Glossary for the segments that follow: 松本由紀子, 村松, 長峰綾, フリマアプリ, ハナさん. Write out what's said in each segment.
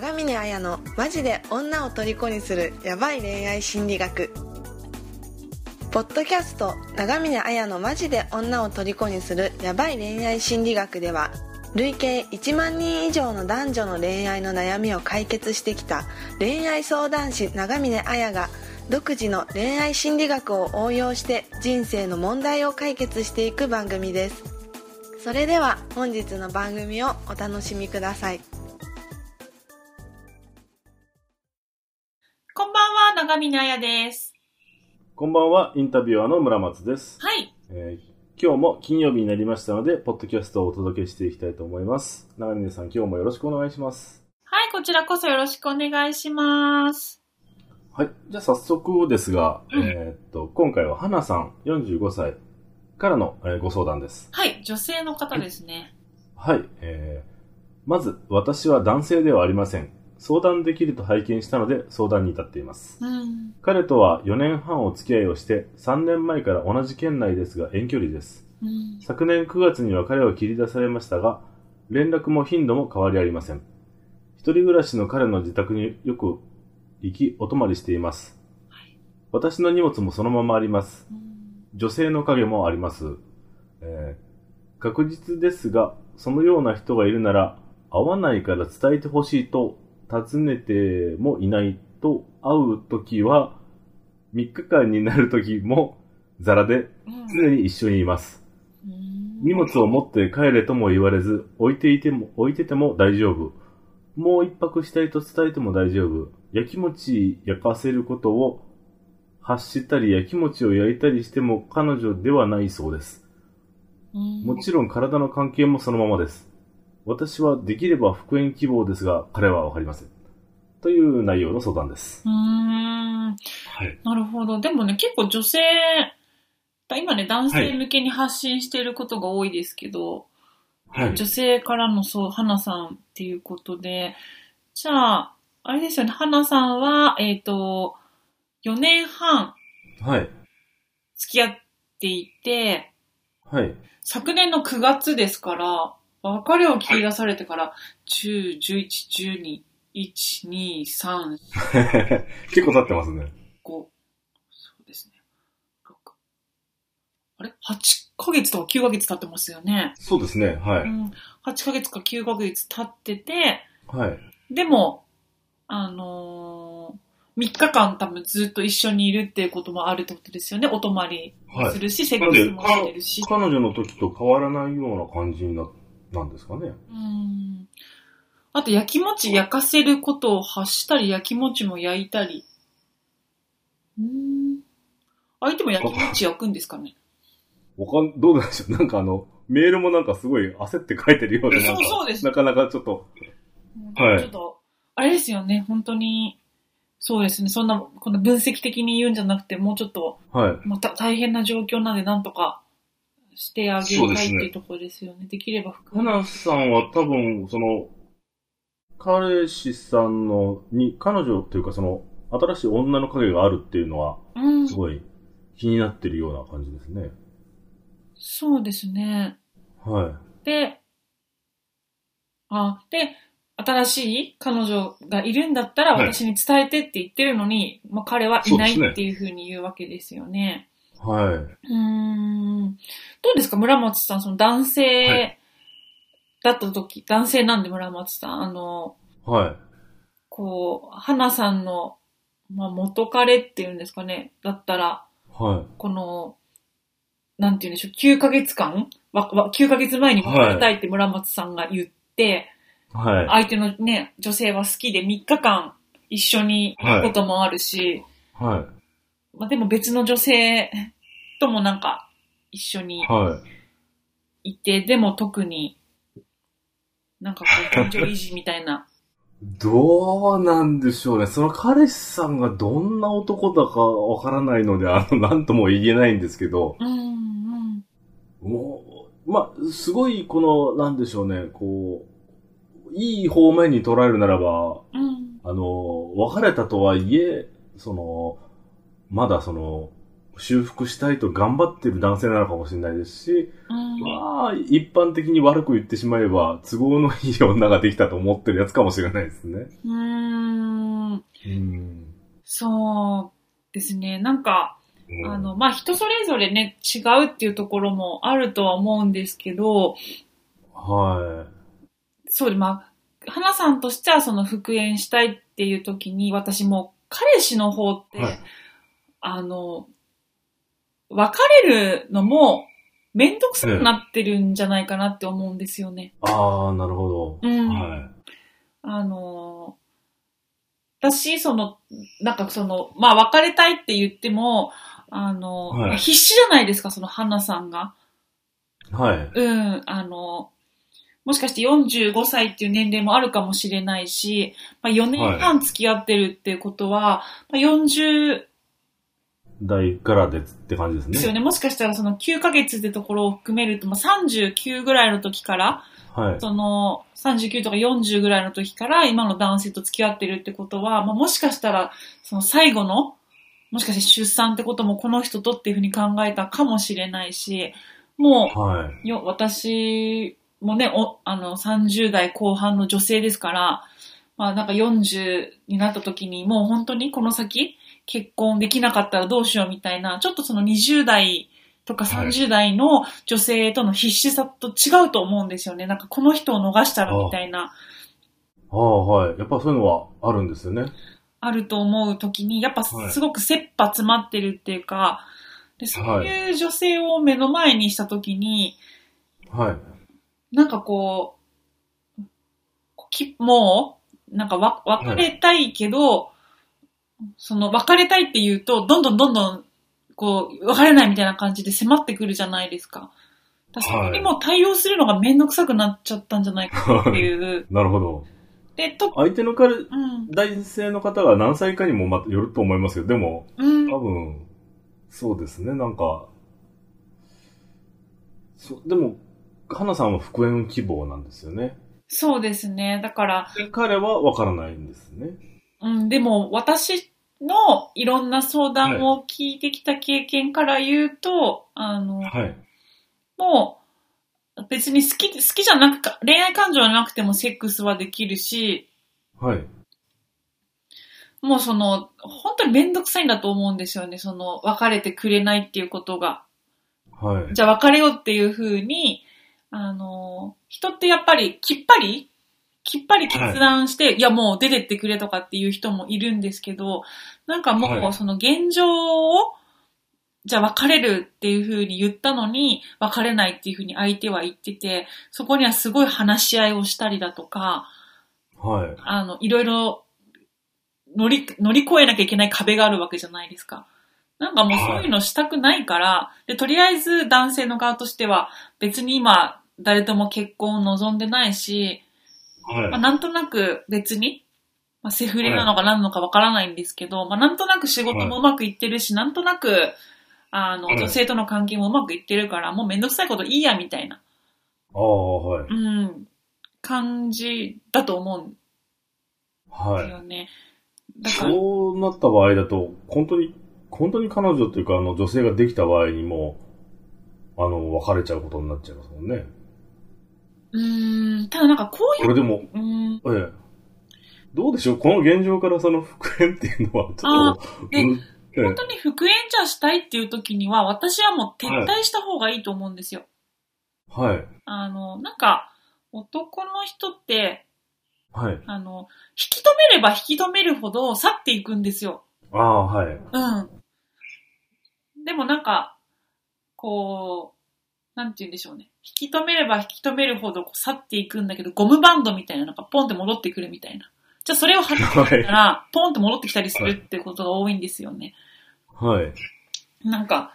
長峰綾のマジで女を虜にするヤバい恋愛心理学。ポッドキャスト長峰綾のマジで女を虜にするヤバい恋愛心理学では、累計1万人以上の男女の恋愛の悩みを解決してきた恋愛相談師長峰綾が独自の恋愛心理学を応用して人生の問題を解決していく番組です。それでは本日の番組をお楽しみください。こんばんは、長峰綾です。こんばんは、インタビュアーの村松です。はい、今日も金曜日になりましたので、ポッドキャストをお届けしていきたいと思います。長峰さん、今日もよろしくお願いします。はい、こちらこそよろしくお願いします。はい、じゃあ早速ですが、今回は花さん45歳からのご相談です。はい、女性の方ですね。はい、まず私は男性ではありません。相談できると拝見したので相談に至っています、彼とは4年半お付き合いをして、3年前から同じ県内ですが遠距離です、昨年9月には彼は切り出されましたが、連絡も頻度も変わりありません。一人暮らしの彼の自宅によく行き、お泊まりしています、はい、私の荷物もそのままあります、女性の影もあります、確実ですが、そのような人がいるなら会わないから伝えてほしいと尋ねてもいないと、会うときは3日間になるときもザラで常に一緒にいます、荷物を持って帰れとも言われず、置いてても大丈夫、もう一泊したいと伝えても大丈夫、やきもち焼かせることを発したり、やきもちを焼いたりしても彼女ではないそうです、もちろん体の関係もそのままです。私はできれば復縁希望ですが、彼はわかりません。という内容の相談です。はい、なるほど。でもね、結構女性、今ね、男性向けに発信していることが多いですけど、はい、女性からの花さんっていうことで、じゃあ、あれですよね、花さんは、4年半、はい、付き合っていて、はい、昨年の9月ですから、別れを切り出されてから、10、11、12、1、2、3、結構経ってますね。5、そうですね。6、あれ ?8 ヶ月とか9ヶ月経ってますよね。そうですね、はい。うん、8ヶ月か9ヶ月経ってて、はい。でも、3日間多分ずっと一緒にいるっていうこともあるってことですよね。お泊まりするし、セックスもしてるし。彼女の時と変わらないような感じになって、なんですかね。あと、やきもち焼かせることを発したり、やきもちも焼いたり。相手もやきもち焼くんですかね。どうなんでしょう。なんかメールもなんかすごい焦って書いてるようで、なんかそうです、なかなかちょっと。はい。ちょっと、あれですよね。本当に、そうですね。そんな、この分析的に言うんじゃなくて、もうちょっと、はい。また大変な状況なんで、なんとか。してあげたいっていうところですよね。できれば花さんは多分彼氏さんに彼女というか新しい女の影があるっていうのはすごい気になってるような感じですね。そうですね。はい。で新しい彼女がいるんだったら私に伝えてって言ってるのに、はい、まあ、彼はいないっていうふうに言うわけですよね。はい。どうですか、村松さん、男性だった時、はい、男性なんで村松さん、はい。花さんの、まあ、元彼っていうんですかね、だったら、はい。なんていうんでしょう、9ヶ月間、9ヶ月前に別れたいって村松さんが言って、はい。相手のね、女性は好きで3日間一緒に行くこともあるし、はい。はい、まあ、でも別の女性ともなんか一緒にいて、はい、でも特になんか感情維持みたいな。どうなんでしょうね。その彼氏さんがどんな男だかわからないので、なんとも言えないんですけど。もう、まあ、すごいなんでしょうね、いい方面に捉えるならば、別れたとはいえ、まだ修復したいと頑張ってる男性なのかもしれないですし、まあ、一般的に悪く言ってしまえば、都合のいい女ができたと思ってるやつかもしれないですね。そうですね。なんか、まあ、人それぞれね、違うっていうところもあるとは思うんですけど、はい。そうで、まあ、花さんとしてはその復縁したいっていう時に、私も彼氏の方って、はい、別れるのもめんどくさくなってるんじゃないかなって思うんですよね。ああ、なるほど。うん。はい。私、なんかまあ別れたいって言っても、はい、必死じゃないですか、その花さんが。はい。うん、もしかして45歳っていう年齢もあるかもしれないし、まあ、4年半付き合ってるっていうことは、はい、まあ、40代からでって感じですね。ですよね。もしかしたらその9ヶ月ってところを含めると、まあ、39ぐらいの時から、はい、その39とか40ぐらいの時から今の男性と付き合ってるってことは、まあ、もしかしたらその最後の、もしかして出産ってこともこの人とっていうふうに考えたかもしれないし、もう、はい、私もね、30代後半の女性ですから、まあなんか40になった時にもう本当にこの先結婚できなかったらどうしようみたいな、ちょっとその20代とか30代の女性との必死さと違うと思うんですよね。なんかこの人を逃したらみたいな。ああ、はい。やっぱそういうのはあるんですよね。あると思う時に、やっぱすごく切羽詰まってるっていうか、で、そういう女性を目の前にした時に、はい。なんかこう、もう、なんか別れたいけど、はい、その別れたいって言うと、どんどんこう別れないみたいな感じで迫ってくるじゃないですか。そこにもう対応するのがめんどくさくなっちゃったんじゃないかっていう。なるほど。で、相手の男性の方が何歳かにもまたよると思いますけど、でも、うん、多分そうですね。なんかでも花さんは復縁希望なんですよね。そうですね。だから彼はわからないんですね。うん、でも私のいろんな相談を聞いてきた経験から言うと、はい、もう別に好きじゃなく、恋愛感情はなくてもセックスはできるし、はい、もう本当にめんどくさいんだと思うんですよね、別れてくれないっていうことが。はい、じゃあ別れようっていう風に、人ってやっぱりきっぱり決断して、はい、いやもう出てってくれとかっていう人もいるんですけど、なんかもうその現状を、じゃあ別れるっていう風に言ったのに、別れないっていう風に相手は言ってて、そこにはすごい話し合いをしたりだとか、はい、いろいろ乗り越えなきゃいけない壁があるわけじゃないですか。なんかもうそういうのしたくないから、はい、で、とりあえず男性の側としては、別に今誰とも結婚を望んでないし、はい、まあ、なんとなく別に、まあ、セフレなのか何のかわからないんですけど、はい、まあ、なんとなく仕事もうまくいってるし、はい、なんとなく、はい、女性との関係もうまくいってるから、もうめんどくさいこといいや、みたいな。ああ、はい。うん。感じだと思うんですよね。はい、そうなった場合だと、本当に彼女というか、女性ができた場合にも、別れちゃうことになっちゃいますもんね。ただなんかこういう。これでも、ええ。どうでしょう、この現状からその復縁っていうのはちょっと。本当に復縁じゃしたいっていう時には、私はもう撤退した方がいいと思うんですよ。はい。なんか、男の人って、はい。引き止めれば引き止めるほど去っていくんですよ。ああ、はい。うん。でもなんか、こう、なんて言うんでしょうね。引き止めれば引き止めるほど去っていくんだけど、ゴムバンドみたいなのがポンって戻ってくるみたいな。じゃあそれを離れたら、ポンって戻ってきたりするってことが多いんですよね。はい。なんか、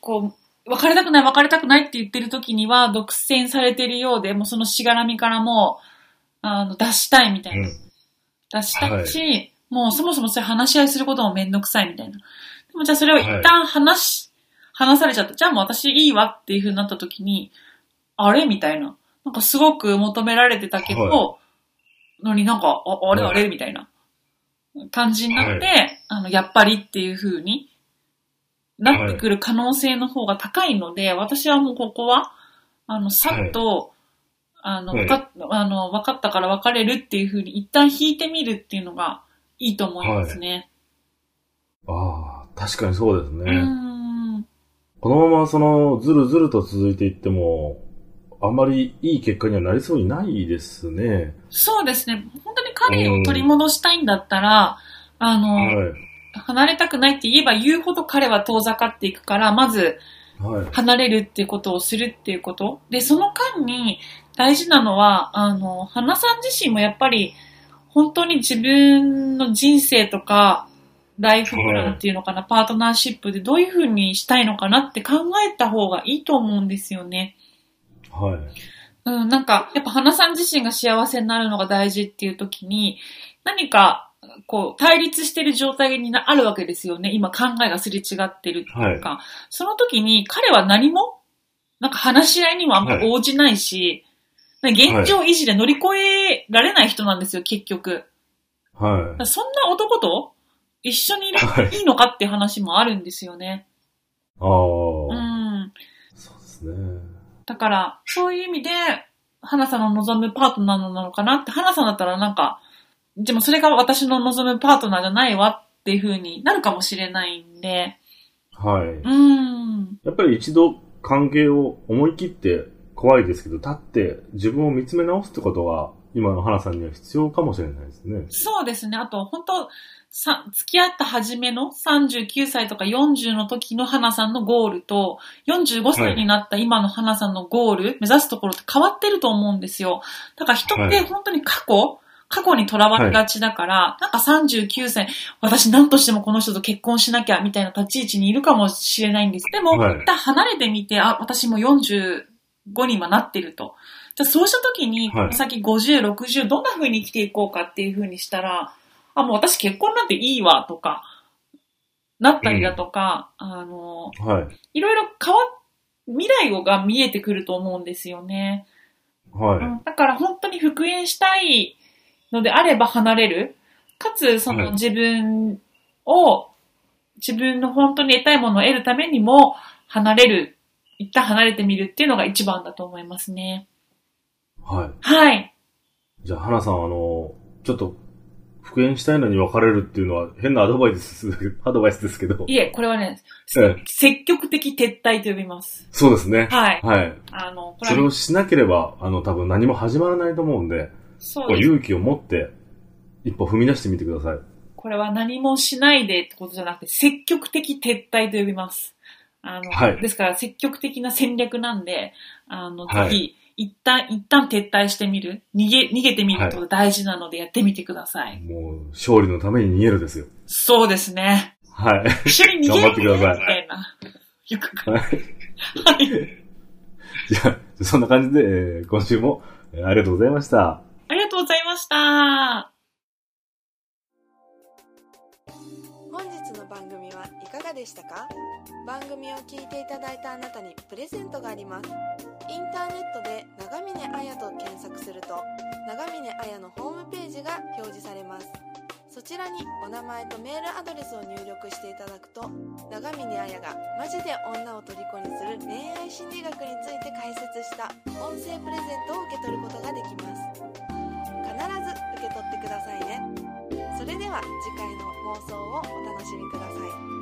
こう、別れたくないって言ってる時には、独占されてるようで、もうそのしがらみからもう、脱したいみたいな。うん、脱したいし、はい、もうそもそもそれ話し合いすることもめんどくさいみたいな。でもじゃあそれを一旦話されちゃった。じゃあもう私いいわっていう風になった時に、あれみたいな。なんかすごく求められてたけど、はい、のになんか、あれみたいな感じになって、はい、やっぱりっていう風になってくる可能性の方が高いので、はい、私はもうここは、さっと、分かったから別れるっていうふうに一旦引いてみるっていうのがいいと思いますね。はい、ああ、確かにそうですね。このままずるずると続いていっても、あんまりいい結果にはなりそうにないですね。そうですね。本当に彼を取り戻したいんだったら、はい、離れたくないって言えば言うほど彼は遠ざかっていくから、まず、離れるっていうことをするっていうこと。で、その間に大事なのは、花さん自身もやっぱり、本当に自分の人生とか、ライフプランっていうのかな、パートナーシップでどういう風にしたいのかなって考えた方がいいと思うんですよね。はい。うん、なんか、やっぱ花さん自身が幸せになるのが大事っていう時に、何か、こう、対立してる状態にあるわけですよね。今考えがすれ違ってるっていうか、はい、その時に彼は何も、なんか話し合いにもあんまり応じないし、はい、現状維持で乗り越えられない人なんですよ、結局。はい。そんな男と、一緒にいればいいのかって話もあるんですよね。はい、ああ。うん。そうですね。だから、そういう意味で、花さんの望むパートナーなのかなって、花さんだったらなんか、でもそれが私の望むパートナーじゃないわっていう風になるかもしれないんで。はい。うん。やっぱり一度関係を思い切って、怖いですけど、立って自分を見つめ直すってことは、今の花さんには必要かもしれないですね。そうですね。あと、本当付き合った初めの39歳とか40の時の花さんのゴールと45歳になった今の花さんのゴール、はい、目指すところって変わってると思うんですよ。だから人って本当に過去にとらわれがちだから、はい、なんか39歳、私何としてもこの人と結婚しなきゃみたいな立ち位置にいるかもしれないんです。でも、はい、一旦離れてみて、あ、私も45に今なってると。じゃあそうした時に、この先50、60、どんな風に生きていこうかっていう風にしたら、あ、もう私結婚なんていいわとか、なったりだとか、うん、はい、いろいろ未来が見えてくると思うんですよね。はい。うん、だから本当に復縁したいのであれば離れる。かつ、自分を、自分の本当に得たいものを得るためにも、離れる。一旦離れてみるっていうのが一番だと思いますね。はい。はい。じゃあ、花さん、ちょっと、復縁したいのに別れるっていうのは変なアドバイスですけど。いえ、これはね、積極的撤退と呼びます。そうですね。はい。はい。それをしなければ、多分何も始まらないと思うんで、そうです。勇気を持って、一歩踏み出してみてください。これは何もしないでってことじゃなくて、積極的撤退と呼びます。はい。ですから、積極的な戦略なんで、はい、ぜひ、一旦撤退してみる。逃げてみることが大事なのでやってみてください。はい、もう、勝利のために逃げるですよ。そうですね。はい。一緒に逃げるみたいな。よく考えて。はい。じゃあ、そんな感じで、今週もありがとうございました。ありがとうございました。本日の番組はいかがでしたか？番組を聞いていただいたあなたにプレゼントがあります。インターネットで長峰彩と検索すると長峰彩のホームページが表示されます。そちらにお名前とメールアドレスを入力していただくと長峰彩がマジで女を虜にする恋愛心理学について解説した音声プレゼントを受け取ることができます。必ず受け取ってくださいね。それでは次回の放送をお楽しみください。